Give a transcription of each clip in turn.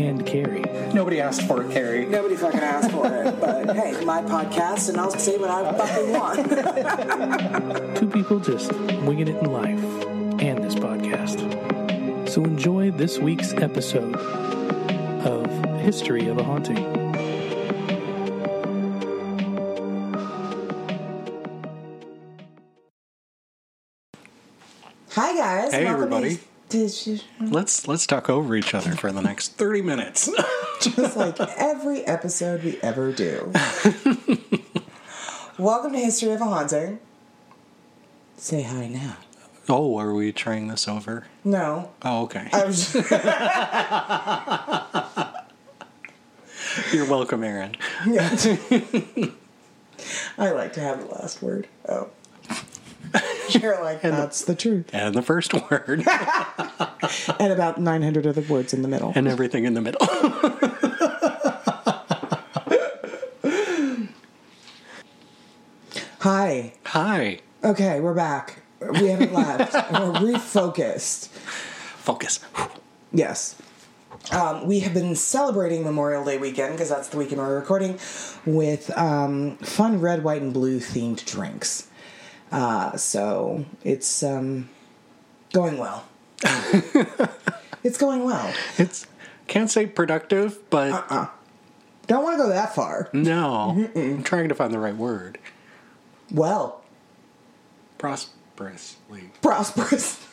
And Carrie. Nobody asked for it, Carrie. Nobody fucking asked for it, but hey, my podcast, and I'll say what I fucking want. Two people just winging it in life and this podcast. So enjoy this week's episode of History of a Haunting. Hi guys. Hey everybody. Let's talk over each other for the next 30 minutes. Just like every episode we ever do. Welcome to History of a Haunting. Say hi now. Oh, are we trying this over? No. Oh, okay. You're welcome, Aaron. Yeah. I like to have the last word. Oh. You're like, that's the truth. And the first word. And about 900 other words in the middle. And everything in the middle. Hi. Hi. Okay, we're back. We haven't left. We're refocused. Focus. Yes. We have been celebrating Memorial Day weekend, because that's the weekend we're recording, with fun red, white, and blue themed drinks. So it's going well. It's going well. It's can't say productive, but don't want to go that far. No, I'm trying to find the right word. Well, prosperously. Prosperous.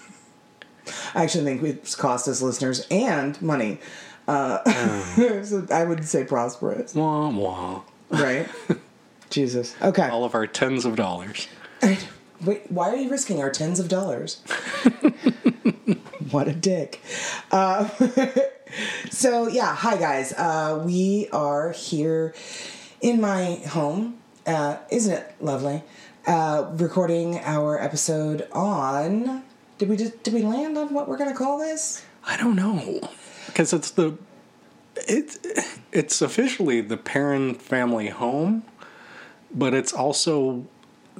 I actually think it's cost us listeners and money. So I would say prosperous. Wah wah. Right. Jesus. Okay. All of our tens of dollars. Wait, why are you risking our tens of dollars? What a dick. So, yeah, hi, guys. We are here in my home. Isn't it lovely? Recording our episode on... Did we land on what we're going to call this? I don't know. Because it's the... It's officially the Perron family home, but it's also...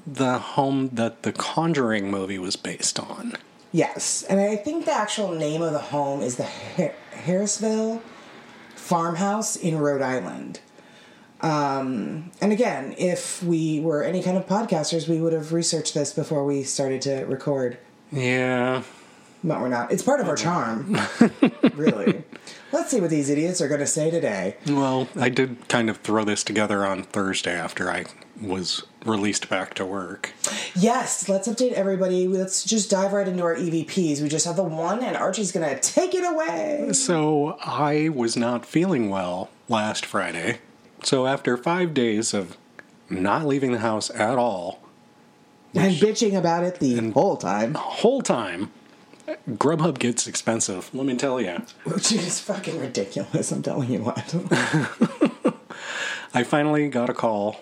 the home that the Conjuring movie was based on. Yes, and I think the actual name of the home is the Harrisville Farmhouse in Rhode Island. And again, if we were any kind of podcasters, we would have researched this before we started to record. Yeah. But we're not. It's part of our charm. Really. Let's see what these idiots are going to say today. Well, I did kind of throw this together on Thursday after I was released back to work. Yes, let's update everybody. Let's just dive right into our EVPs. We just have the one, and Archie's going to take it away. So I was not feeling well last Friday. So after 5 days of not leaving the house at all. And bitching about it the whole time. The whole time. Grubhub gets expensive, let me tell you. Which is fucking ridiculous, I'm telling you what. I finally got a call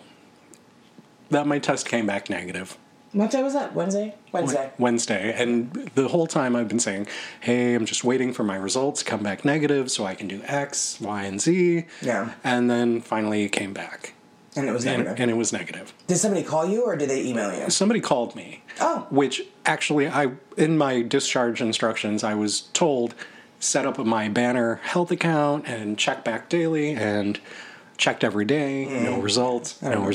that my test came back negative. What day was that? Wednesday. And the whole time I've been saying, hey, I'm just waiting for my results to come back negative so I can do X, Y, and Z. Yeah. And then finally it came back. And it was negative. And it was negative. Did somebody call you or did they email you? Somebody called me. Oh. Which actually, in my discharge instructions, I was told, set up my Banner Health account and check back daily, and checked every day. No results. Then I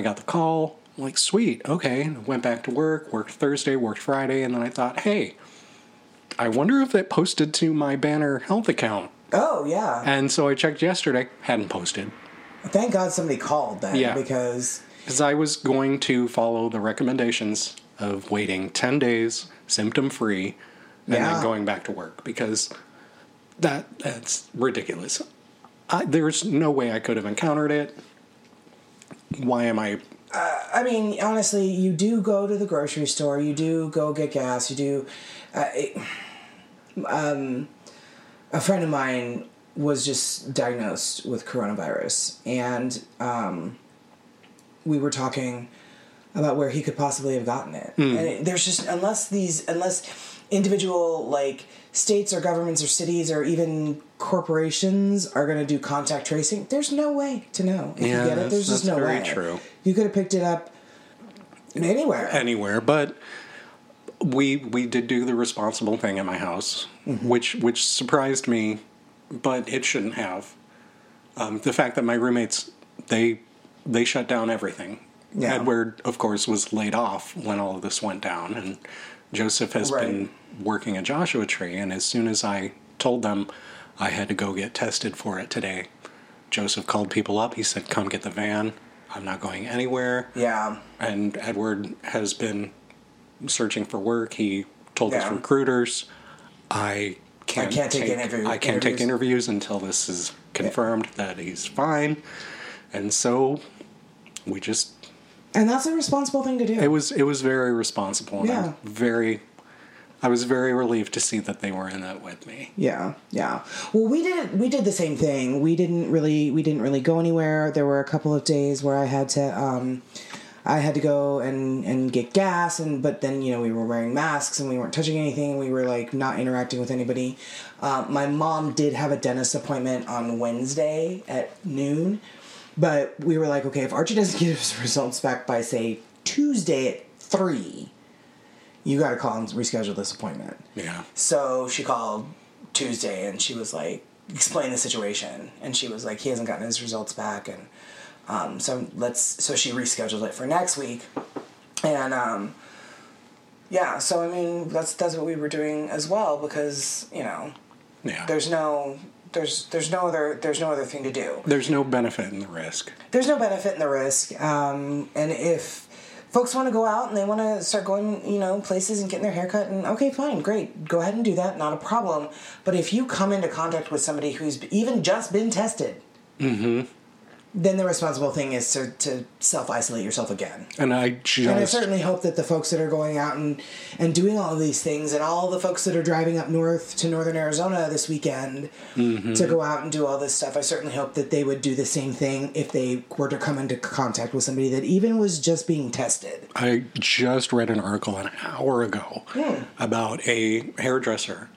got the call. I'm like, sweet. Okay. And went back to work, worked Thursday, worked Friday. And then I thought, hey, I wonder if it posted to my Banner Health account. Oh, yeah. And so I checked yesterday. Hadn't posted. Thank God somebody called then, yeah. Because I was going to follow the recommendations of waiting 10 days, symptom-free, and then going back to work, because that's ridiculous. There's no way I could have encountered it. Why am I... I mean, honestly, you do go to the grocery store, you do go get gas, you do... a friend of mine was just diagnosed with coronavirus, and we were talking about where he could possibly have gotten it. Mm. And there's just, unless individual, like, states or governments or cities or even corporations are going to do contact tracing, there's no way to know if you get it. There's just no way. That's very true. You could have picked it up anywhere. Anywhere, but we did do the responsible thing at my house, mm-hmm. which surprised me, but it shouldn't have. The fact that my roommates, they shut down everything. Yeah. Edward, of course, was laid off when all of this went down, and Joseph has been working at Joshua Tree, and as soon as I told them I had to go get tested for it today, Joseph called people up. He said, come get the van. I'm not going anywhere. Yeah. And Edward has been searching for work. He told his recruiters, I can't take interviews until this is confirmed that he's fine. And so we just... And that's a responsible thing to do. It was very responsible. And yeah. I was very relieved to see that they were in it with me. Yeah, yeah. Well, we did the same thing. We didn't really go anywhere. There were a couple of days where I had to go and get gas, but then, you know, we were wearing masks and we weren't touching anything. We were, like, not interacting with anybody. My mom did have a dentist appointment on Wednesday at noon. But we were like, okay, if Archie doesn't get his results back by, say, Tuesday at 3, you got to call and reschedule this appointment. Yeah. So she called Tuesday, and she was like, explain the situation. And she was like, he hasn't gotten his results back. And so she rescheduled it for next week. And, so, I mean, that's what we were doing as well because, you know, there's no other thing to do. There's no benefit in the risk. And if folks want to go out and they want to start going, you know, places and getting their hair cut, and okay, fine, great, go ahead and do that, not a problem. But if you come into contact with somebody who's even just been tested, mm-hmm. then the responsible thing is to self-isolate yourself again. And I certainly hope that the folks that are going out and doing all of these things, and all the folks that are driving up north to northern Arizona this weekend mm-hmm. to go out and do all this stuff, I certainly hope that they would do the same thing if they were to come into contact with somebody that even was just being tested. I just read an article an hour ago about a hairdresser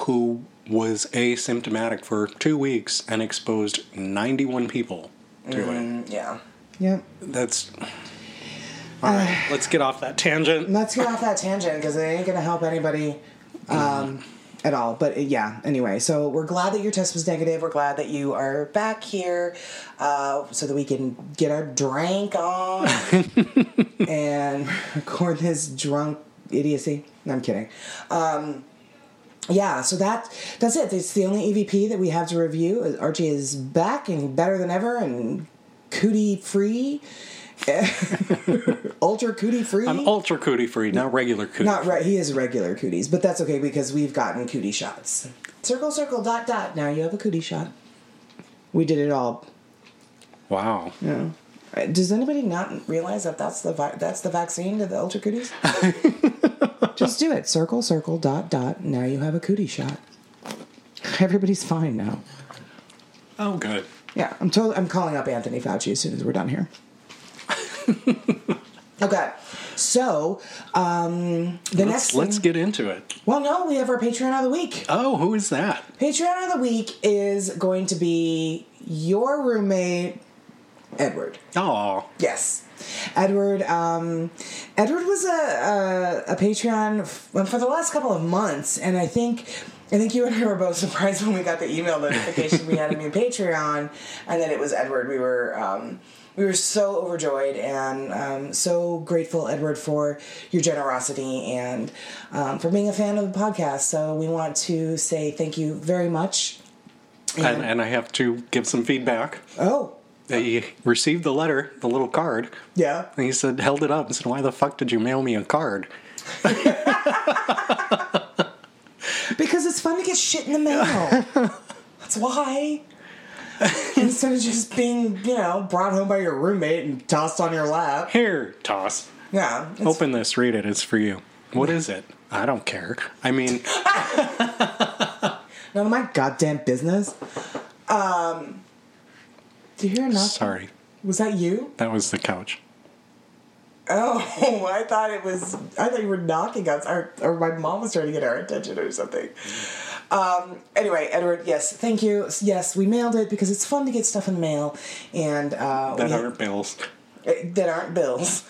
who was asymptomatic for 2 weeks and exposed 91 people. Yeah. That's... All right, let's get off that tangent. Because it ain't going to help anybody at all. But, yeah, anyway. So we're glad that your test was negative. We're glad that you are back here so that we can get our drink on and record this drunk idiocy. No, I'm kidding. Yeah, so that's it. It's the only EVP that we have to review. Archie is back and better than ever and cootie-free. Ultra cootie-free? I'm ultra cootie-free, not regular cootie. Not right. He is regular cooties, but that's okay because we've gotten cootie shots. Circle, circle, dot, dot. Now you have a cootie shot. We did it all. Wow. Yeah. Does anybody not realize that that's the vaccine to the ultra cooties? Just do it. Circle, circle, dot, dot. Now you have a cootie shot. Everybody's fine now. Oh, good. Yeah, I'm calling up Anthony Fauci as soon as we're done here. Okay, so let's get into it. Well, no, we have our Patreon of the week. Oh, who is that? Patreon of the week is going to be your roommate, Edward. Oh. Yes. Edward was a Patreon for the last couple of months, and I think you and I were both surprised when we got the email notification we had a new Patreon, and that it was Edward. We were so overjoyed and so grateful, Edward, for your generosity and for being a fan of the podcast. So we want to say thank you very much. And I have to give some feedback. Oh. He received the letter, the little card. Yeah. And he said, held it up and said, why the fuck did you mail me a card? Because it's fun to get shit in the mail. That's why. Instead of just being, you know, brought home by your roommate and tossed on your lap. Here, toss. Yeah. Open this, read it, it's for you. What is it? I don't care. I mean... None of my goddamn business. Do you hear nothing? Sorry. Was that you? That was the couch. Oh, I thought it was... I thought you were knocking us, or my mom was trying to get our attention or something. Anyway, Edward, yes, thank you. Yes, we mailed it because it's fun to get stuff in the mail. And That aren't bills.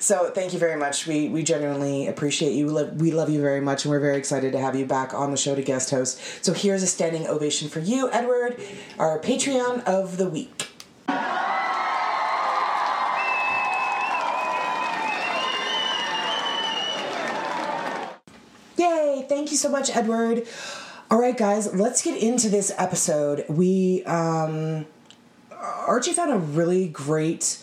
So thank you very much. We genuinely appreciate you. We love you very much, and we're very excited to have you back on the show to guest host. So here's a standing ovation for you, Edward, our Patreon of the week. Yay! Thank you so much, Edward. All right, guys, let's get into this episode. Archie found a really great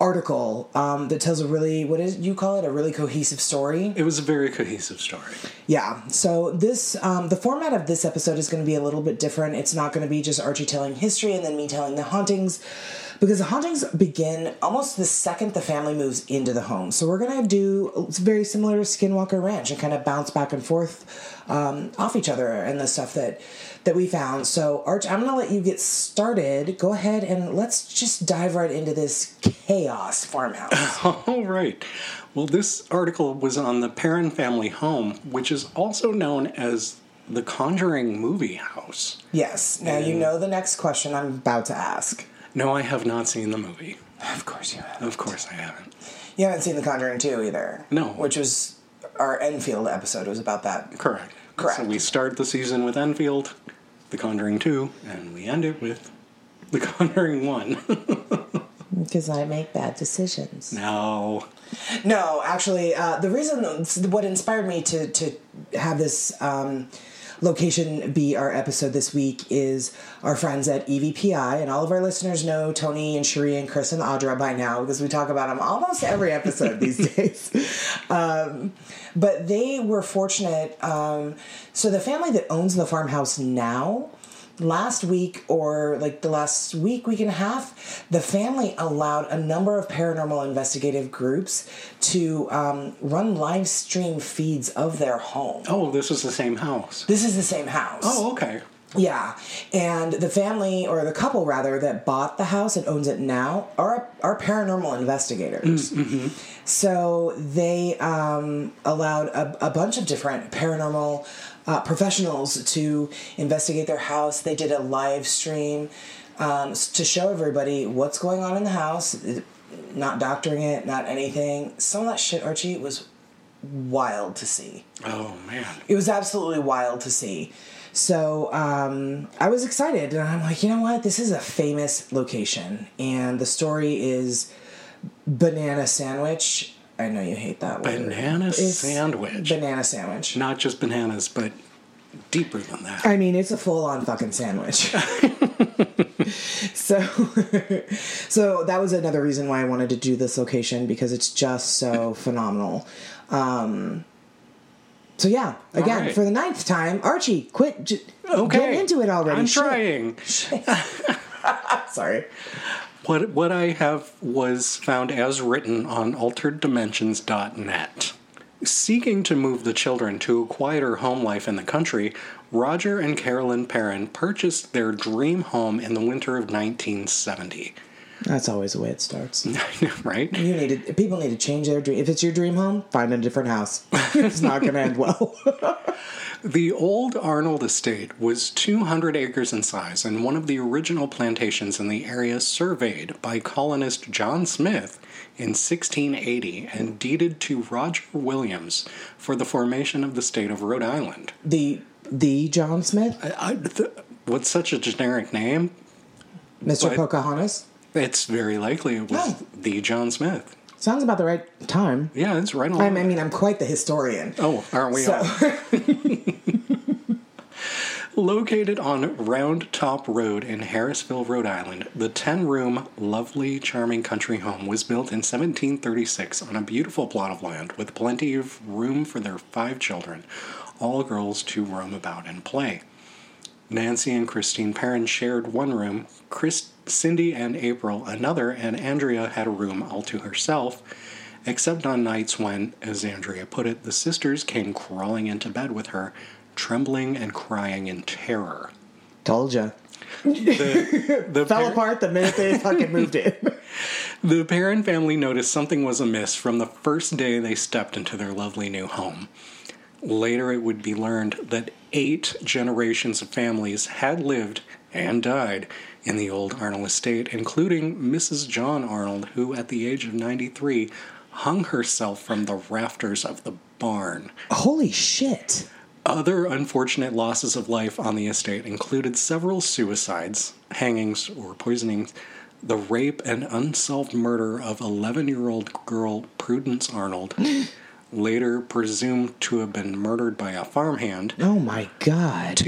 article that tells a really, what is, you call it, a really cohesive story? It was a very cohesive story. Yeah. So this, the format of this episode is going to be a little bit different. It's not going to be just Archie telling history and then me telling the hauntings, because the hauntings begin almost the second the family moves into the home. So we're going to do, it's very similar to Skinwalker Ranch, and kind of bounce back and forth off each other and the stuff that we found. So, Arch, I'm going to let you get started. Go ahead and let's just dive right into this chaos farmhouse. All right. Well, this article was on the Perron family home, which is also known as the Conjuring movie house. Yes. Now, you know the next question I'm about to ask. No, I have not seen the movie. Of course you haven't. Of course I haven't. You haven't seen The Conjuring 2 either. No. Which was our Enfield episode. It was about that. Correct. So we start the season with Enfield, The Conjuring 2, and we end it with The Conjuring 1. Because I make bad decisions. No, actually, the reason, what inspired me to have this location be our episode this week is our friends at EVPI, and all of our listeners know Tony and Sheree and Chris and Audra by now, because we talk about them almost every episode these days. But they were fortunate. So the family that owns the farmhouse now, last week and a half, the family allowed a number of paranormal investigative groups to run live stream feeds of their home. Oh, this is the same house. This is the same house. Oh, okay. Yeah. And the family, or the couple rather, that bought the house and owns it now are paranormal investigators. Mm-hmm. So they allowed a bunch of different paranormal professionals to investigate their house. They did a live stream to show everybody what's going on in the house, not doctoring it, not anything. Some of that shit, Archie, was wild to see. Oh, man. It was absolutely wild to see. So I was excited, and I'm like, you know what? This is a famous location, and the story is banana sandwich. I know you hate that word. Banana sandwich. Banana sandwich. Not just bananas, but deeper than that. I mean, it's a full-on fucking sandwich. So that was another reason why I wanted to do this location, because it's just so phenomenal. So yeah, again, right. For the ninth time, Archie, quit. Get into it already. I'm trying. Sorry. What I have was found as written on altereddimensions.net. Seeking to move the children to a quieter home life in the country, Roger and Carolyn Perron purchased their dream home in the winter of 1970. That's always the way it starts. Right? People need to change their dream. If it's your dream home, find a different house. It's not going to end well. The old Arnold estate was 200 acres in size and one of the original plantations in the area surveyed by colonist John Smith in 1680 and deeded to Roger Williams for the formation of the state of Rhode Island. The John Smith? What's such a generic name? Mr. Pocahontas? It's very likely it was the John Smith. Sounds about the right time. Yeah, it's right on. I mean, I'm quite the historian. Oh, aren't we all? Located on Round Top Road in Harrisville, Rhode Island, the 10-room, lovely, charming country home was built in 1736 on a beautiful plot of land with plenty of room for their 5 children, all girls, to roam about and play. Nancy and Christine Perron shared one room, Cindy and April another, and Andrea had a room all to herself, except on nights when, as Andrea put it, the sisters came crawling into bed with her, trembling and crying in terror. Told ya. The fell apart the minute they fucking moved in. The Perron family noticed something was amiss from the first day they stepped into their lovely new home. Later it would be learned that 8 generations of families had lived and died in the old Arnold estate, including Mrs. John Arnold, who at the age of 93 hung herself from the rafters of the barn. Holy shit. Other unfortunate losses of life on the estate included several suicides, hangings or poisonings, the rape and unsolved murder of 11-year-old girl Prudence Arnold, later presumed to have been murdered by a farmhand. Oh my God.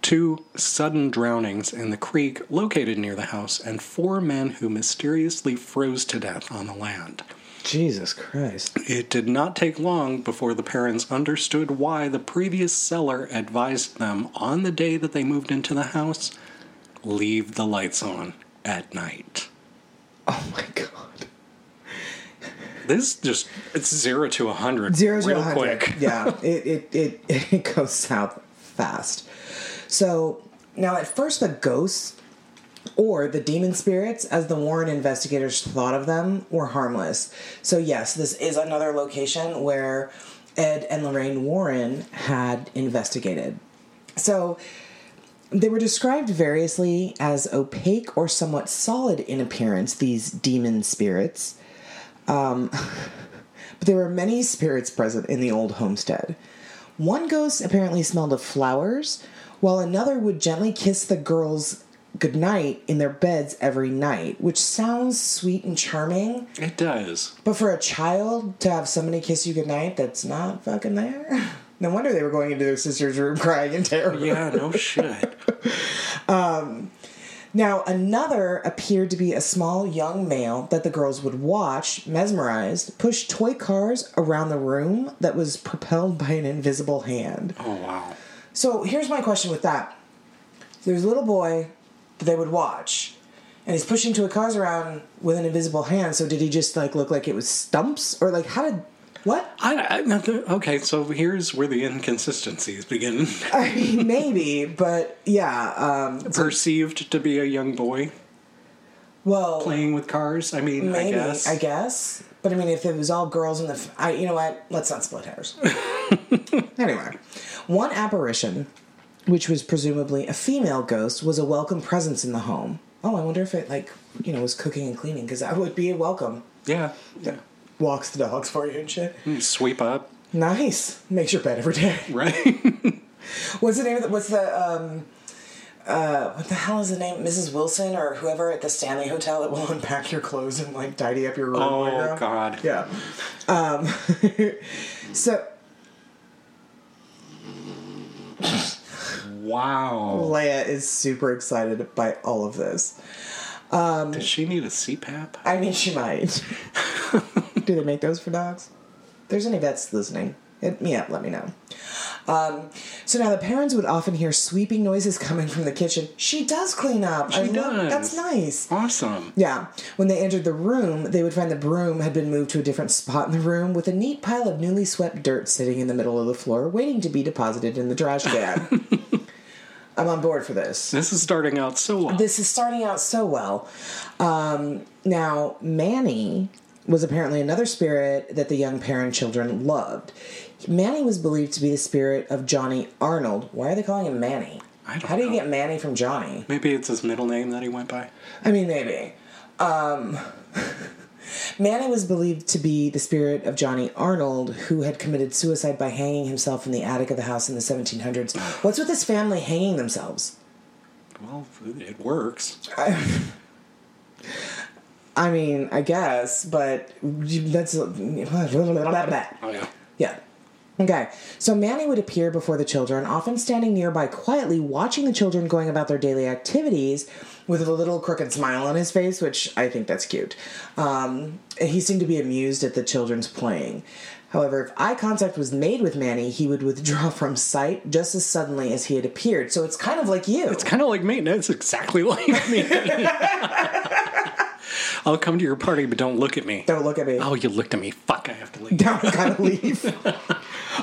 Two sudden drownings in the creek located near the house, and 4 men who mysteriously froze to death on the land. Jesus Christ. It did not take long before the parents understood why the previous seller advised them on the day that they moved into the house, leave the lights on at night. Oh my God. This just, it's 0 to 100 real quick. Yeah, it goes south fast. So, now at first the ghosts, or the demon spirits, as the Warren investigators thought of them, were harmless. So yes, this is another location where Ed and Lorraine Warren had investigated. So, they were described variously as opaque or somewhat solid in appearance, these demon spirits. But there were many spirits present in the old homestead. One ghost apparently smelled of flowers, while another would gently kiss the girls goodnight in their beds every night, which sounds sweet and charming. It does. But for a child to have somebody kiss you goodnight that's not fucking there? No wonder they were going into their sister's room crying in terror. Yeah, no shit. Now, another appeared to be a small young male that the girls would watch, mesmerized, push toy cars around the room that was propelled by an invisible hand. Oh, wow. So here's my question with that. There's a little boy that they would watch, and he's pushing toy cars around with an invisible hand, so did he just, like, look like it was stumps? Or, like, how did... What? Okay, so here's where the inconsistencies begin. I mean, maybe, but yeah. Perceived to be a young boy? Well. Playing with cars? I mean, maybe, I guess. But I mean, if it was all girls in the... you know what? Let's not split hairs. Anyway. One apparition, which was presumably a female ghost, was a welcome presence in the home. Oh, I wonder if it, like, you know, was cooking and cleaning, because that would be a welcome. Yeah. Walks the dogs for you and shit. Sweep up. Nice. Makes your bed every day. Right. What's the name of the... what the hell is the name? Mrs. Wilson or whoever at the Stanley Hotel that will unpack your clothes and, like, tidy up your room. Oh, right, God. Yeah. So... Wow. Leia is super excited by all of this. Does she need a CPAP? I mean, she might. Do they make those for dogs? If there's any vets listening, hit me up, let me know. So now the parents would often hear sweeping noises coming from the kitchen. She does clean up. She does. That's nice. Awesome. Yeah. When they entered the room, they would find the broom had been moved to a different spot in the room with a neat pile of newly swept dirt sitting in the middle of the floor waiting to be deposited in the trash can. I'm on board for this. This is starting out so well. Now, Manny was apparently another spirit that the young parent children loved. Manny was believed to be the spirit of Johnny Arnold. Why are they calling him Manny? How do you get Manny from Johnny? Maybe it's his middle name that he went by. I mean, maybe. Manny was believed to be the spirit of Johnny Arnold, who had committed suicide by hanging himself in the attic of the house in the 1700s. What's with this family hanging themselves? Well, it works. I mean, I guess, but that's... Oh, yeah. Yeah. Okay. So Manny would appear before the children, often standing nearby quietly, watching the children going about their daily activities with a little crooked smile on his face, which I think that's cute. He seemed to be amused at the children's playing. However, if eye contact was made with Manny, he would withdraw from sight just as suddenly as he had appeared. So it's kind of like you. It's kind of like me. No, it's exactly like me. I'll come to your party, but don't look at me. Don't look at me. Oh, you looked at me. Fuck, I have to leave. Now I gotta leave.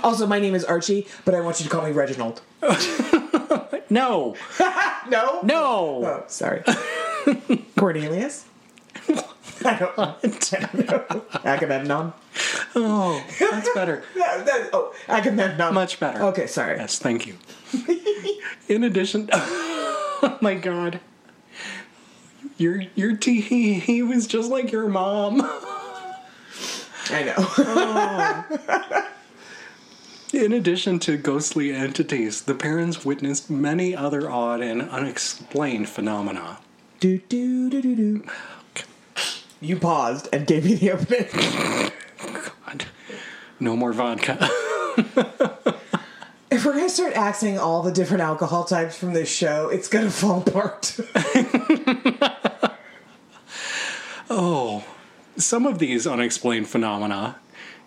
Also, my name is Archie, but I want you to call me Reginald. No. No? No. Oh, sorry. Cornelius? I don't know. Agamemnon? Oh, that's better. Oh, Agamemnon. Much better. Okay, sorry. Yes, thank you. In addition... Oh, my God. Your tee-hee was just like your mom. I know. Oh. In addition to ghostly entities, the Perrons witnessed many other odd and unexplained phenomena. Do do do do do. You paused and gave me the opening. God, no more vodka. If we're gonna start axing all the different alcohol types from this show, it's gonna fall apart. Oh, some of these unexplained phenomena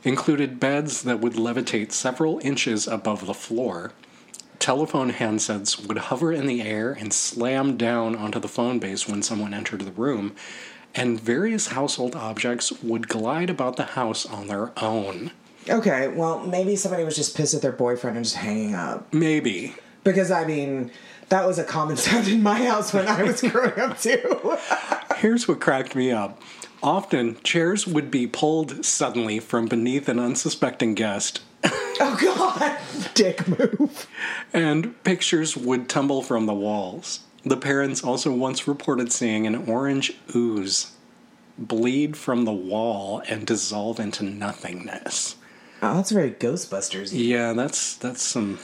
included beds that would levitate several inches above the floor. Telephone handsets would hover in the air and slam down onto the phone base when someone entered the room, and various household objects would glide about the house on their own. Okay, well, maybe somebody was just pissed at their boyfriend and just hanging up. Maybe. Because, I mean, that was a common sound in my house when I was growing up, too. Here's what cracked me up. Often, chairs would be pulled suddenly from beneath an unsuspecting guest. Oh, God! Dick move. And pictures would tumble from the walls. The Perrons also once reported seeing an orange ooze bleed from the wall and dissolve into nothingness. Oh, that's very Ghostbusters. Yeah, that's some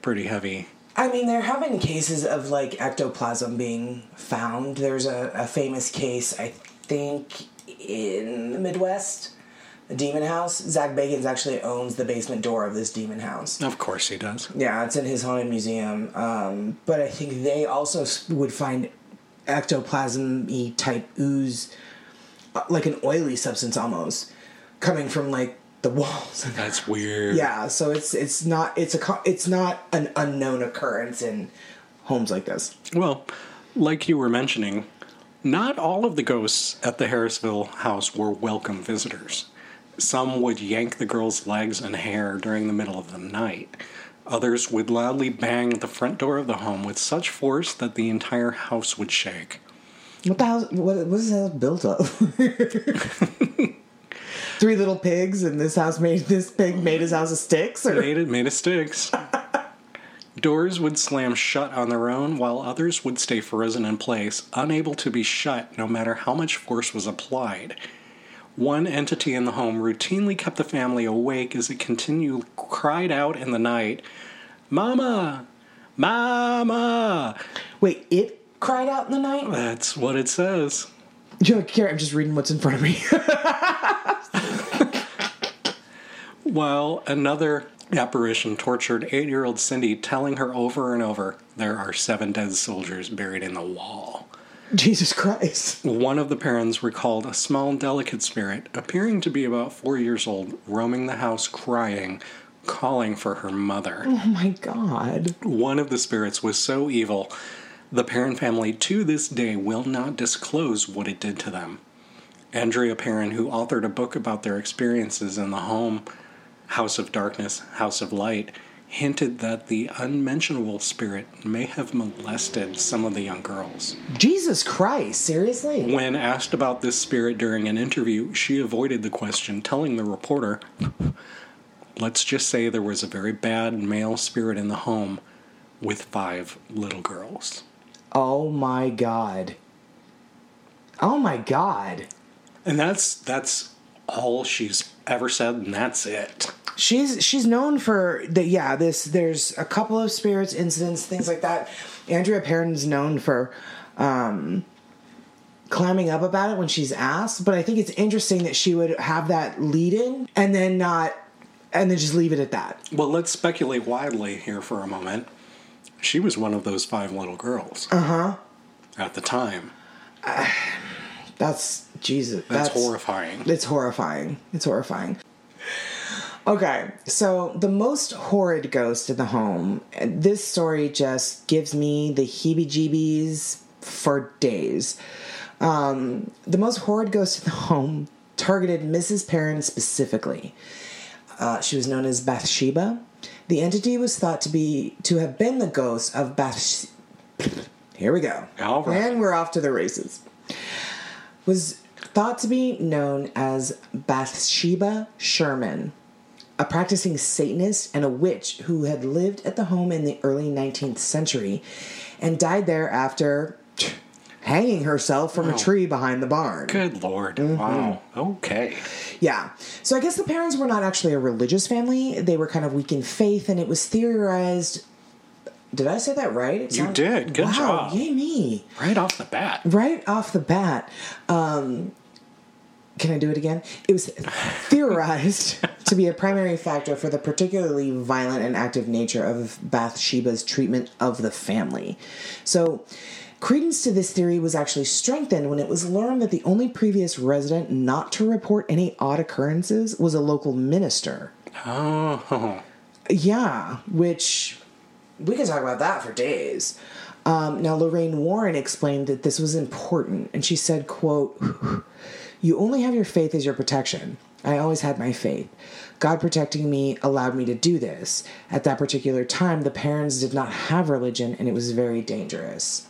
pretty heavy... I mean, there have been cases of, like, ectoplasm being found. There's a famous case, I think, in the Midwest, a demon house. Zach Bagans actually owns the basement door of this demon house. Of course he does. Yeah, it's in his haunted museum. But I think they also would find ectoplasm-y type ooze, like an oily substance almost, coming from, like, the walls. That's weird. Yeah, so it's not an unknown occurrence in homes like this. Well, like you were mentioning, not all of the ghosts at the Harrisville house were welcome visitors. Some would yank the girls' legs and hair during the middle of the night. Others would loudly bang at the front door of the home with such force that the entire house would shake. What the house? What is the house built of? 3 little pigs, and this pig made his house of sticks? Or? Made of sticks. Doors would slam shut on their own, while others would stay frozen in place, unable to be shut no matter how much force was applied. One entity in the home routinely kept the family awake as it continually cried out in the night, "Mama! Mama!" Wait, it cried out in the night? That's what it says. You don't care, I'm just reading what's in front of me. While another apparition tortured 8-year-old Cindy, telling her over and over, "There are 7 dead soldiers buried in the wall." Jesus Christ. One of the Perrons recalled a small, delicate spirit, appearing to be about 4 years old, roaming the house crying, calling for her mother. Oh my God. One of the spirits was so evil, the Perron family to this day will not disclose what it did to them. Andrea Perron, who authored a book about their experiences in the home, House of Darkness, House of Light, hinted that the unmentionable spirit may have molested some of the young girls. Jesus Christ, seriously? When asked about this spirit during an interview, she avoided the question, telling the reporter, "Let's just say there was a very bad male spirit in the home with 5 little girls." Oh my God. Oh my God. And that's all she's ever said, and that's it. She's known for the there's a couple of spirits, incidents, things like that. Andrea Perron's known for clamming up about it when she's asked, but I think it's interesting that she would have that lead in and then just leave it at that. Well, let's speculate wildly here for a moment. She was one of those 5 little girls. Uh-huh. At the time. That's... Jesus. That's horrifying. It's horrifying. It's horrifying. Okay, so the most horrid ghost in the home. This story just gives me the heebie-jeebies for days. The most horrid ghost in the home targeted Mrs. Perron specifically. She was known as Bathsheba. The entity was thought to have been the ghost of Bathsheba. Here we go. All right. And we're off to the races. Was thought to be known as Bathsheba Sherman, a practicing Satanist and a witch who had lived at the home in the early 19th century and died there after hanging herself from a tree behind the barn. Good Lord. Mm-hmm. Wow. Okay. Yeah. So I guess the Perrons were not actually a religious family. They were kind of weak in faith, and it was theorized... Did I say that right? You did. Good job. Wow, yay me. Right off the bat. Can I do it again? It was theorized to be a primary factor for the particularly violent and active nature of Bathsheba's treatment of the family. So... credence to this theory was actually strengthened when it was learned that the only previous resident not to report any odd occurrences was a local minister. Oh. Yeah, which we can talk about that for days. Now, Lorraine Warren explained that this was important, and she said, quote, "You only have your faith as your protection. I always had my faith. God protecting me allowed me to do this. At that particular time, the parents did not have religion, and it was very dangerous."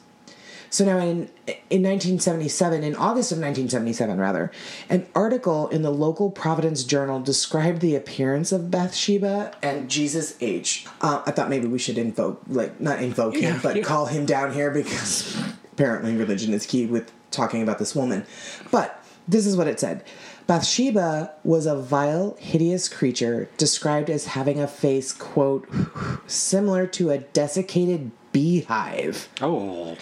So now in August of 1977, an article in the local Providence Journal described the appearance of Bathsheba and Jesus H. I thought maybe we should call him down here, because apparently religion is key with talking about this woman. But this is what it said. Bathsheba was a vile, hideous creature described as having a face, quote, similar to a desiccated beehive. Oh,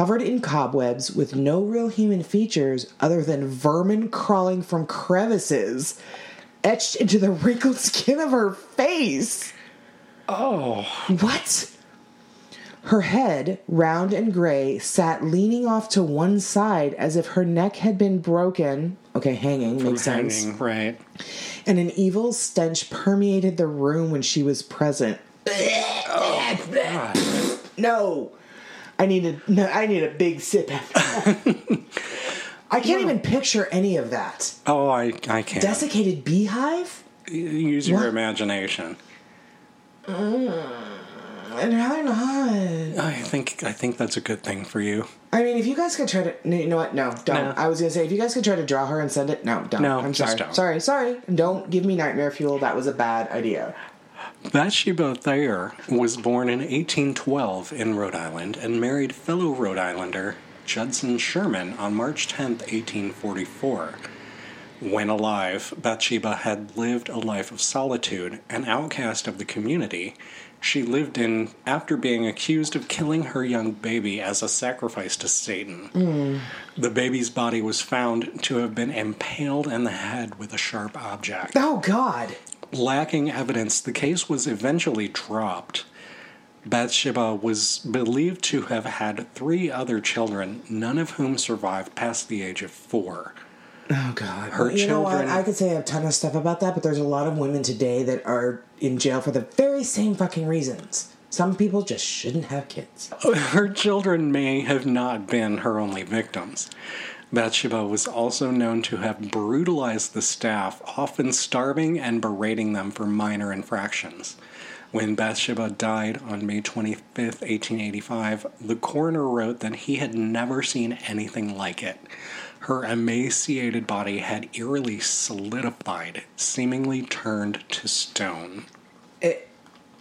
covered in cobwebs with no real human features other than vermin crawling from crevices etched into the wrinkled skin of her face. Oh. What? Her head, round and gray, sat leaning off to one side as if her neck had been broken. Okay, hanging makes sense. Hanging, right. And an evil stench permeated the room when she was present. Oh, God. No. I need a big sip after that. I can't even picture any of that. Oh, I can't. Desiccated beehive? Use your imagination. I'd rather not. I think that's a good thing for you. I mean, if you guys could try to... You know what? No, don't. No. I was going to say, if you guys could try to draw her and send it... No, don't. No, I'm sorry. Don't. Sorry. Don't give me nightmare fuel. That was a bad idea. Bathsheba Thayer was born in 1812 in Rhode Island and married fellow Rhode Islander Judson Sherman on March 10, 1844. When alive, Bathsheba had lived a life of solitude, an outcast of the community. She lived in after being accused of killing her young baby as a sacrifice to Satan. Mm. The baby's body was found to have been impaled in the head with a sharp object. Oh, God! Lacking evidence, the case was eventually dropped. Bathsheba was believed to have had 3 other children, none of whom survived past the age of 4. Oh, God. Her children... You know what? I could say a ton of stuff about that, but there's a lot of women today that are in jail for the very same fucking reasons. Some people just shouldn't have kids. Her children may have not been her only victims. Bathsheba was also known to have brutalized the staff, often starving and berating them for minor infractions. When Bathsheba died on May 25, 1885, the coroner wrote that he had never seen anything like it. Her emaciated body had eerily solidified, seemingly turned to stone.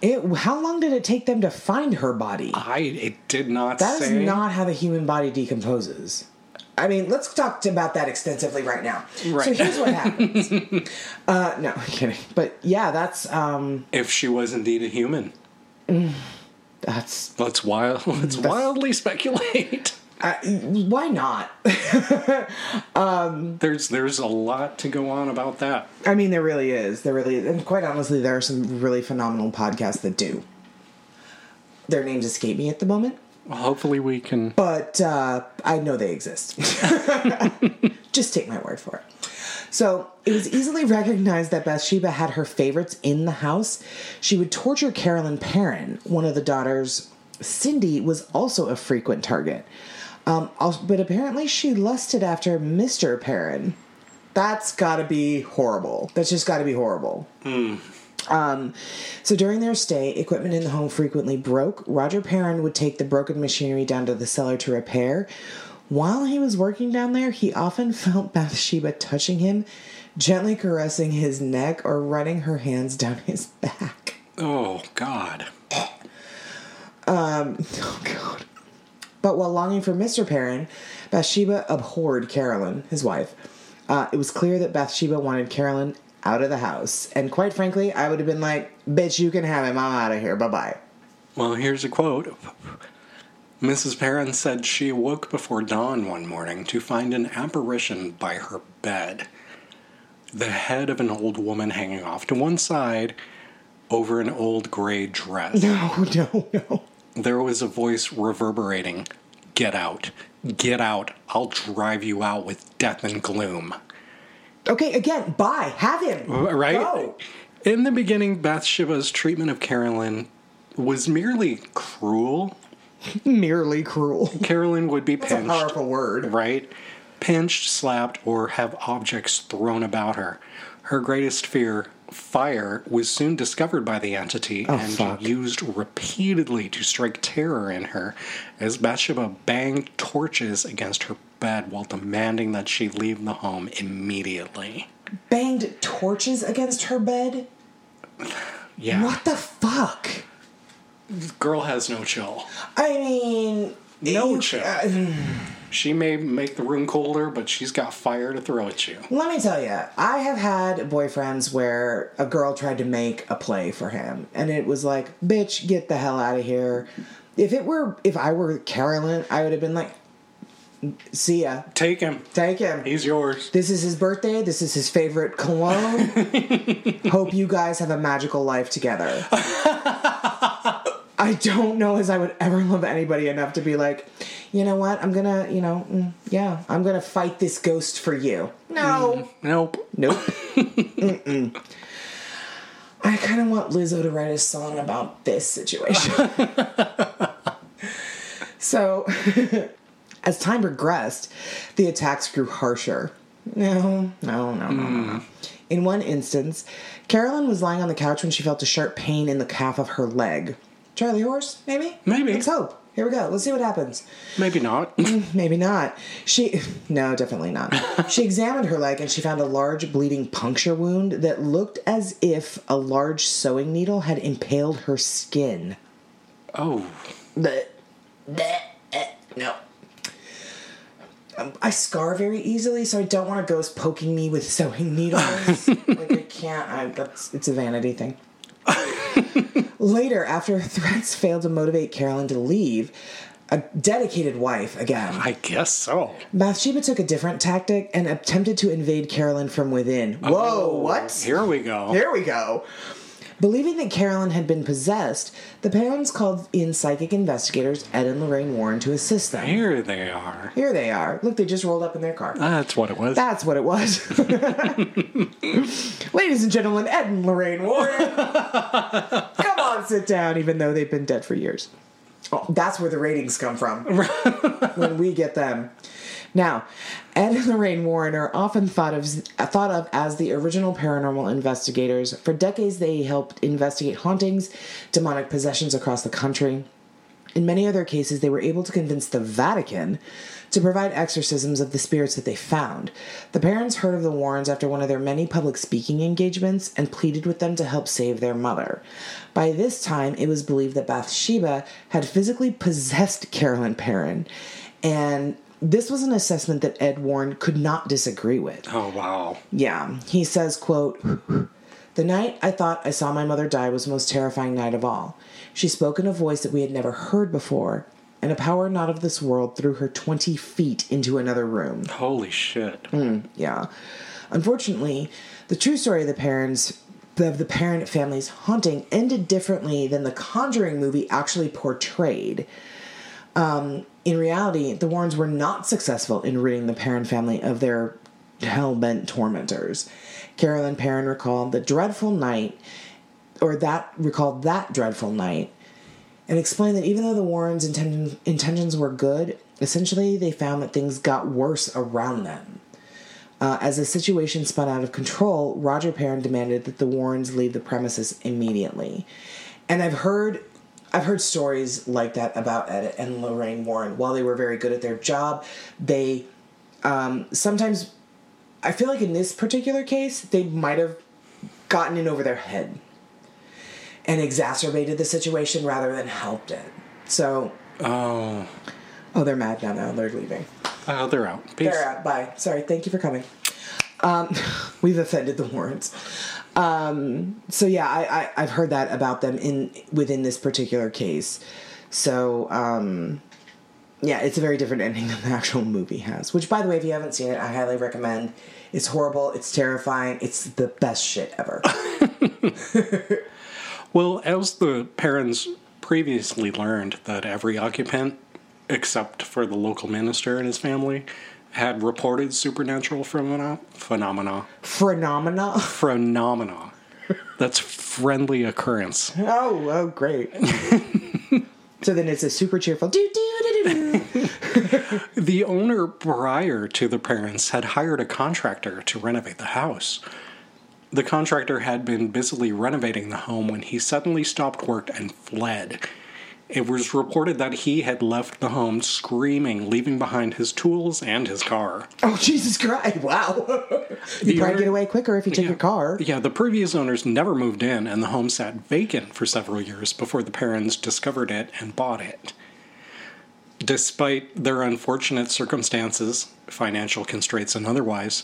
How long did it take them to find her body? It did not say. That is not how the human body decomposes. I mean, let's talk about that extensively right now. Right. So here's what happens. No, I'm kidding. But yeah, that's... if she was indeed a human. That's... Let's wildly speculate. Why not? There's a lot to go on about that. I mean, there really is. And quite honestly, there are some really phenomenal podcasts that do. Their names escape me at the moment. Hopefully we can... But I know they exist. Just take my word for it. So it was easily recognized that Bathsheba had her favorites in the house. She would torture Carolyn Perron. One of the daughters, Cindy, was also a frequent target. But apparently she lusted after Mr. Perron, That's gotta be horrible. That's just gotta be horrible. Mm. So during their stay, equipment in the home frequently broke. Roger Perron would take the broken machinery down to the cellar to repair. While he was working down there, he often felt Bathsheba touching him, gently caressing his neck or running her hands down his back. Oh, God. Oh, God. But while longing for Mr. Perron, Bathsheba abhorred Carolyn, his wife. It was clear that Bathsheba wanted Carolyn out of the house. And quite frankly, I would have been like, bitch, you can have him. I'm out of here. Bye-bye. Well, here's a quote. Mrs. Perron said she awoke before dawn one morning to find an apparition by her bed. The head of an old woman hanging off to one side over an old gray dress. No. There was a voice reverberating, "Get out. Get out. I'll drive you out with death and gloom." Okay, again, bye. Have him. Right? Go. In the beginning, Bathsheba's treatment of Carolyn was merely cruel. Merely cruel. Carolyn would be pinched. That's a powerful word. Right? Pinched, slapped, or have objects thrown about her. Her greatest fear, fire, was soon discovered by the entity used repeatedly to strike terror in her as Bathsheba banged torches against her bed while demanding that she leave the home immediately. Banged torches against her bed? Yeah. What the fuck? Girl has no chill. I mean... No chill. She may make the room colder, but she's got fire to throw at you. Let me tell you, I have had boyfriends where a girl tried to make a play for him. And it was like, bitch, get the hell out of here. If I were Carolyn, I would have been like, see ya. Take him. He's yours. This is his birthday. This is his favorite cologne. Hope you guys have a magical life together. I don't know as I would ever love anybody enough to be like, you know what? I'm going to, I'm going to fight this ghost for you. No. Nope. Mm-mm. I kind of want Lizzo to write a song about this situation. So, as time progressed, the attacks grew harsher. No. In one instance, Carolyn was lying on the couch when she felt a sharp pain in the calf of her leg. Charlie horse, maybe. Let's hope. Here we go. Let's see what happens. Maybe not. Definitely not. She examined her leg and she found a large bleeding puncture wound that looked as if a large sewing needle had impaled her skin. Oh. No. I scar very easily, so I don't want a ghost poking me with sewing needles. I can't. It's a vanity thing. Later, after threats failed to motivate Carolyn to leave, a dedicated wife again. I guess so. Bathsheba took a different tactic and attempted to invade Carolyn from within. Whoa, what? Here we go. Believing that Carolyn had been possessed, the Perrons called in psychic investigators Ed and Lorraine Warren to assist them. Here they are. Look, they just rolled up in their car. That's what it was. Ladies and gentlemen, Ed and Lorraine Warren. Come on, sit down, even though they've been dead for years. Oh, that's where the ratings come from. When we get them. Now, Ed and Lorraine Warren are often thought of as the original paranormal investigators. For decades, they helped investigate hauntings, demonic possessions across the country. In many other cases, they were able to convince the Vatican to provide exorcisms of the spirits that they found. The Perrons heard of the Warrens after one of their many public speaking engagements and pleaded with them to help save their mother. By this time, it was believed that Bathsheba had physically possessed Carolyn Perron, and this was an assessment that Ed Warren could not disagree with. Oh, wow. Yeah. He says, quote, "The night I thought I saw my mother die was the most terrifying night of all. She spoke in a voice that we had never heard before, and a power not of this world threw her 20 feet into another room." Holy shit. Yeah. Unfortunately, the true story of the Parent family's haunting ended differently than the Conjuring movie actually portrayed. In reality, the Warrens were not successful in ridding the Perron family of their hell-bent tormentors. Carolyn Perron recalled that dreadful night and explained that even though the Warrens' intentions were good, essentially they found that things got worse around them. As the situation spun out of control, Roger Perron demanded that the Warrens leave the premises immediately. And I've heard stories like that about Ed and Lorraine Warren. While they were very good at their job, they sometimes, I feel like in this particular case, they might have gotten in over their head and exacerbated the situation rather than helped it. So... Oh, they're mad now. No, they're leaving. Oh, they're out. Peace. They're out. Bye. Sorry. Thank you for coming. We've offended the Warrens. So yeah, I've heard that about them within this particular case. So, yeah, it's a very different ending than the actual movie has, which, by the way, if you haven't seen it, I highly recommend. It's horrible. It's terrifying. It's the best shit ever. Well, as the Perrons previously learned, that every occupant, except for the local minister and his family, had reported supernatural phenomena. That's friendly occurrence. Oh, great. So then it's a super cheerful do. The owner prior to the parents had hired a contractor to renovate the house. The contractor had been busily renovating the home when he suddenly stopped work and fled. It was reported that he had left the home screaming, leaving behind his tools and his car. Oh, Jesus Christ. Wow. You'd probably get away quicker if you took your car. Yeah, the previous owners never moved in, and the home sat vacant for several years before the Perrons discovered it and bought it. Despite their unfortunate circumstances, financial constraints and otherwise,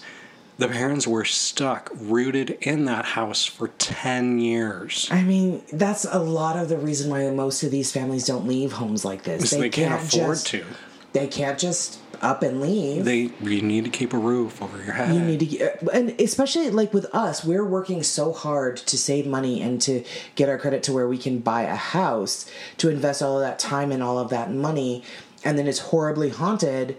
the Perrons were stuck, rooted in that house for 10 years. I mean, that's a lot of the reason why most of these families don't leave homes like this. They can't afford to. They can't just up and leave. You need to keep a roof over your head. You need to, and especially like with us, we're working so hard to save money and to get our credit to where we can buy a house, to invest all of that time and all of that money, and then it's horribly haunted.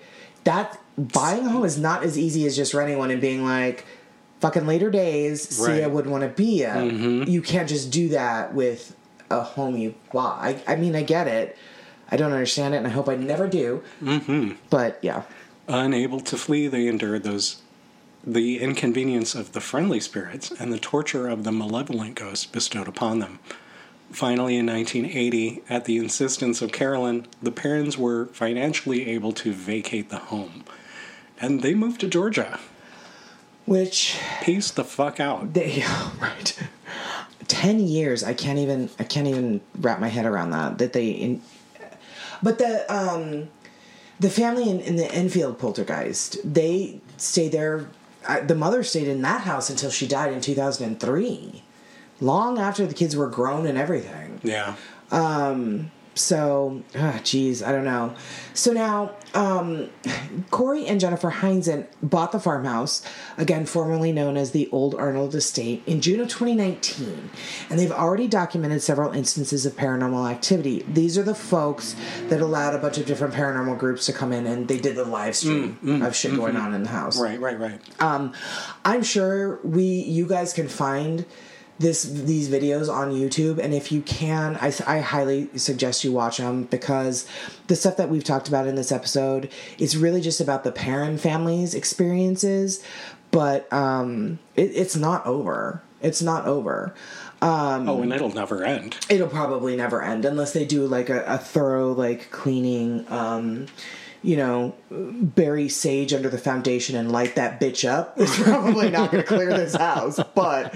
Buying a home is not as easy as just renting one and being like, fucking later days, see, I would want to be a. Mm-hmm. You can't just do that with a home you buy. I mean, I get it. I don't understand it, and I hope I never do. Mm-hmm. But, yeah. Unable to flee, they endured the inconvenience of the friendly spirits and the torture of the malevolent ghosts bestowed upon them. Finally, in 1980, at the insistence of Carolyn, the Perrons were financially able to vacate the home. And they moved to Georgia. Which... Peace the fuck out. Right. 10 years. I can't even wrap my head around that. But the family in the Enfield poltergeist, they stayed there... The mother stayed in that house until she died in 2003. Long after the kids were grown and everything. Yeah. So, geez, I don't know. So now, Corey and Jennifer Heinzen bought the farmhouse, again, formerly known as the Old Arnold Estate, in June of 2019. And they've already documented several instances of paranormal activity. These are the folks that allowed a bunch of different paranormal groups to come in, and they did the live stream of shit going on in the house. Right. I'm sure you guys can find... these videos on YouTube, and if you can, I highly suggest you watch them, because the stuff that we've talked about in this episode is really just about the Perron family's experiences, but it's not over. It's not over. And it'll never end. It'll probably never end, unless they do, like, a thorough, like, cleaning, bury sage under the foundation and light that bitch up. It's probably not going to clear this house. But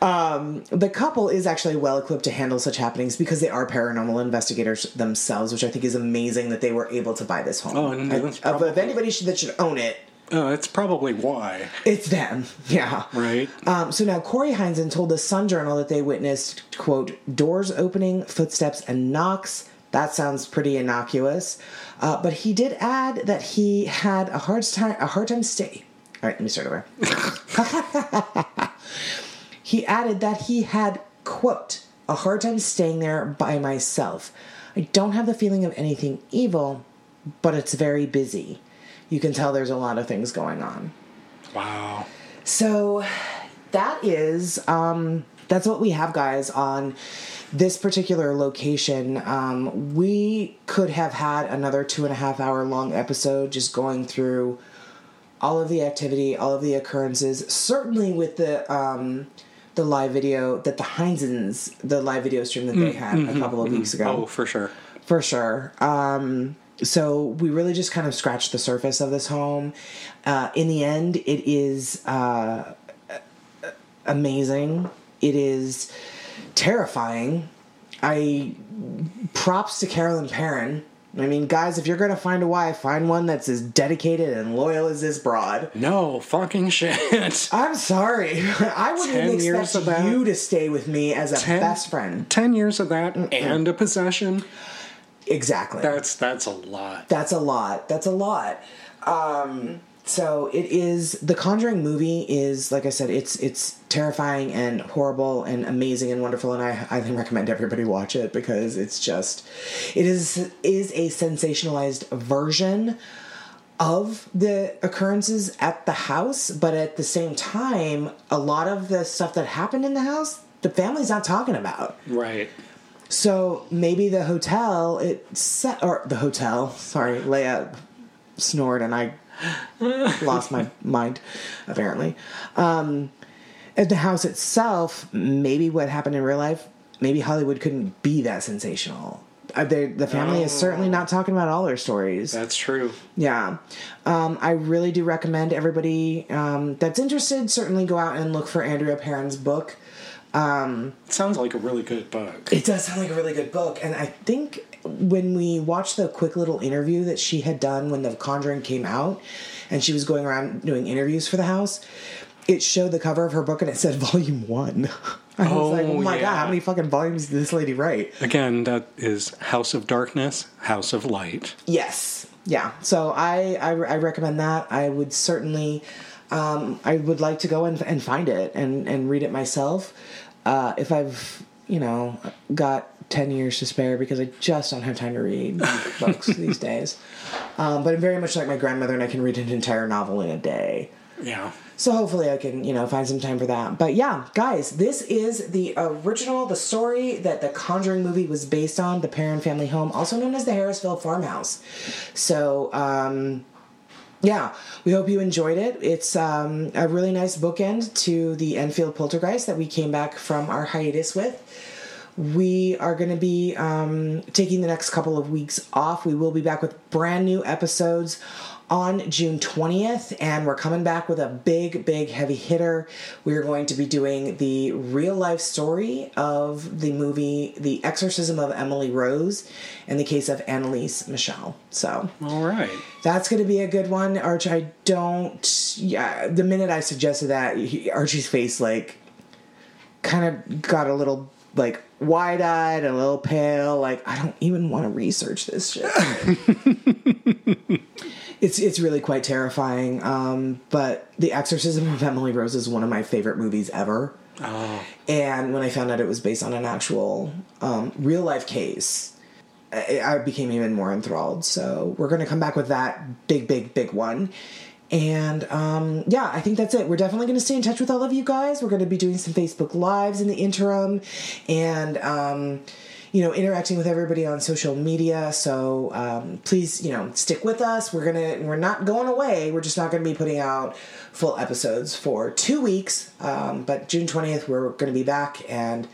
the couple is actually well equipped to handle such happenings because they are paranormal investigators themselves, which I think is amazing that they were able to buy this home. Oh, and that's probably... If anybody that should own it. Oh, that's probably why. It's them. Yeah. Right. So now Corey Heinzen told the Sun Journal that they witnessed, quote, doors opening, footsteps, and knocks. That sounds pretty innocuous, but he did add that he had a hard time staying. All right, let me start over. He added that he had, quote, a hard time staying there by myself. I don't have the feeling of anything evil, but it's very busy. You can tell there's a lot of things going on. Wow. So that is that's what we have, guys, on this particular location. We could have had another 2.5 hour long episode just going through all of the activity, all of the occurrences, certainly with the live video that the Heinzens, the live video stream that they had a couple of weeks ago. Oh, for sure. For sure. So we really just kind of scratched the surface of this home. In the end, it is amazing. It is terrifying. Props to Carolyn Perron. I mean, guys, if you're going to find a wife, find one that's as dedicated and loyal as this broad. No fucking shit. I'm sorry. I wouldn't even expect you to stay with me as a best friend. 10 years of that and a possession. Exactly. That's a lot. That's a lot. So it is, the Conjuring movie is, like I said, it's terrifying and horrible and amazing and wonderful, and I highly recommend everybody watch it because it's just, it is a sensationalized version of the occurrences at the house, but at the same time, a lot of the stuff that happened in the house, the family's not talking about. Right. So maybe the hotel, Leia snored and I lost my mind, apparently. At the house itself, maybe what happened in real life, maybe Hollywood couldn't be that sensational. The family is certainly not talking about all their stories. That's true. Yeah. I really do recommend everybody that's interested, certainly go out and look for Andrea Perron's book. It sounds like a really good book. It does sound like a really good book. And I think when we watched the quick little interview that she had done when The Conjuring came out and she was going around doing interviews for the house, it showed the cover of her book and it said Volume 1. I was like, oh my God, how many fucking volumes did this lady write? Again, that is House of Darkness, House of Light. Yes. Yeah. So I recommend that. I would certainly... I would like to go and find it and read it myself if I've, got 10 years to spare because I just don't have time to read books these days. But I'm very much like my grandmother and I can read an entire novel in a day. Yeah. So hopefully I can, find some time for that. But yeah, guys, this is the original, the story that the Conjuring movie was based on, the Perron family home, also known as the Harrisville Farmhouse. So, yeah, we hope you enjoyed it. It's a really nice bookend to the Enfield Poltergeist that we came back from our hiatus with. We are going to be taking the next couple of weeks off. We will be back with brand new episodes on June 20th, and we're coming back with a big, big heavy hitter. We're going to be doing the real-life story of the movie The Exorcism of Emily Rose and the case of Annalise Michelle. So, all right. That's going to be a good one. Arch, the minute I suggested that, Archie's face, kind of got a little, wide-eyed and a little pale. I don't even want to research this shit. It's really quite terrifying. But The Exorcism of Emily Rose is one of my favorite movies ever. Oh. And when I found out it was based on an actual real-life case, I became even more enthralled. So we're going to come back with that big, big, big one. And, I think that's it. We're definitely going to stay in touch with all of you guys. We're going to be doing some Facebook Lives in the interim and, interacting with everybody on social media. So, please, stick with us. We're not going away. We're just not going to be putting out full episodes for 2 weeks. But June 20th, we're going to be back and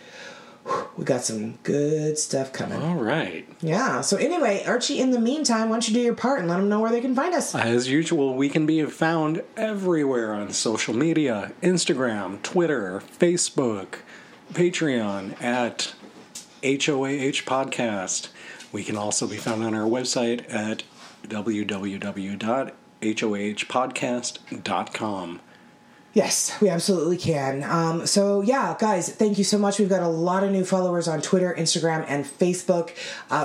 we got some good stuff coming. All right. Yeah. So anyway, Archie, in the meantime, why don't you do your part and let them know where they can find us? As usual, we can be found everywhere on social media. Instagram, Twitter, Facebook, Patreon at HOAH Podcast. We can also be found on our website at www.hoahpodcast.com. Yes, we absolutely can. Guys, thank you so much. We've got a lot of new followers on Twitter, Instagram, and Facebook.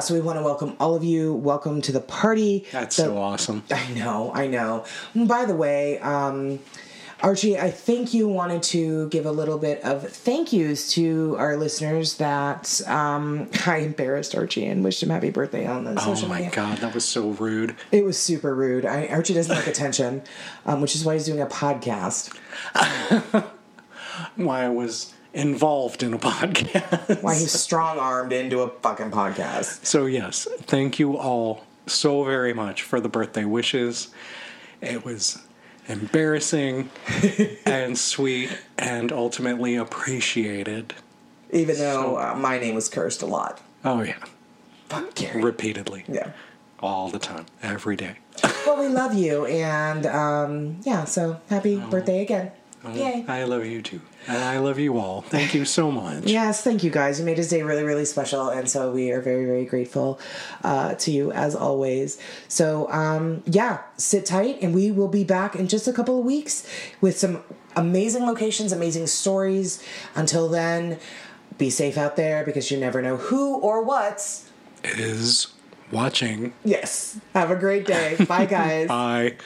So we want to welcome all of you. Welcome to the party. That's so awesome. I know. By the way, Archie, I think you wanted to give a little bit of thank yous to our listeners that I embarrassed Archie and wished him happy birthday on the social media. Oh, my God. That was so rude. It was super rude. Archie doesn't like attention, which is why he's doing a podcast. Why I was involved in a podcast. Why he's strong-armed into a fucking podcast. So, yes, thank you all so very much for the birthday wishes. It was embarrassing and sweet and ultimately appreciated. Even though my name was cursed a lot. Oh, yeah. Fuck Gary. Repeatedly. Yeah. All the time. Every day. Well, we love you. And, yeah, so happy birthday again. Oh, yay. I love you, too. And I love you all. Thank you so much. Yes, thank you, guys. You made his day really, really special. And so we are very, very grateful to you, as always. So, yeah, sit tight. And we will be back in just a couple of weeks with some amazing locations, amazing stories. Until then, be safe out there because you never know who or what is watching. Yes. Have a great day. Bye, guys. Bye.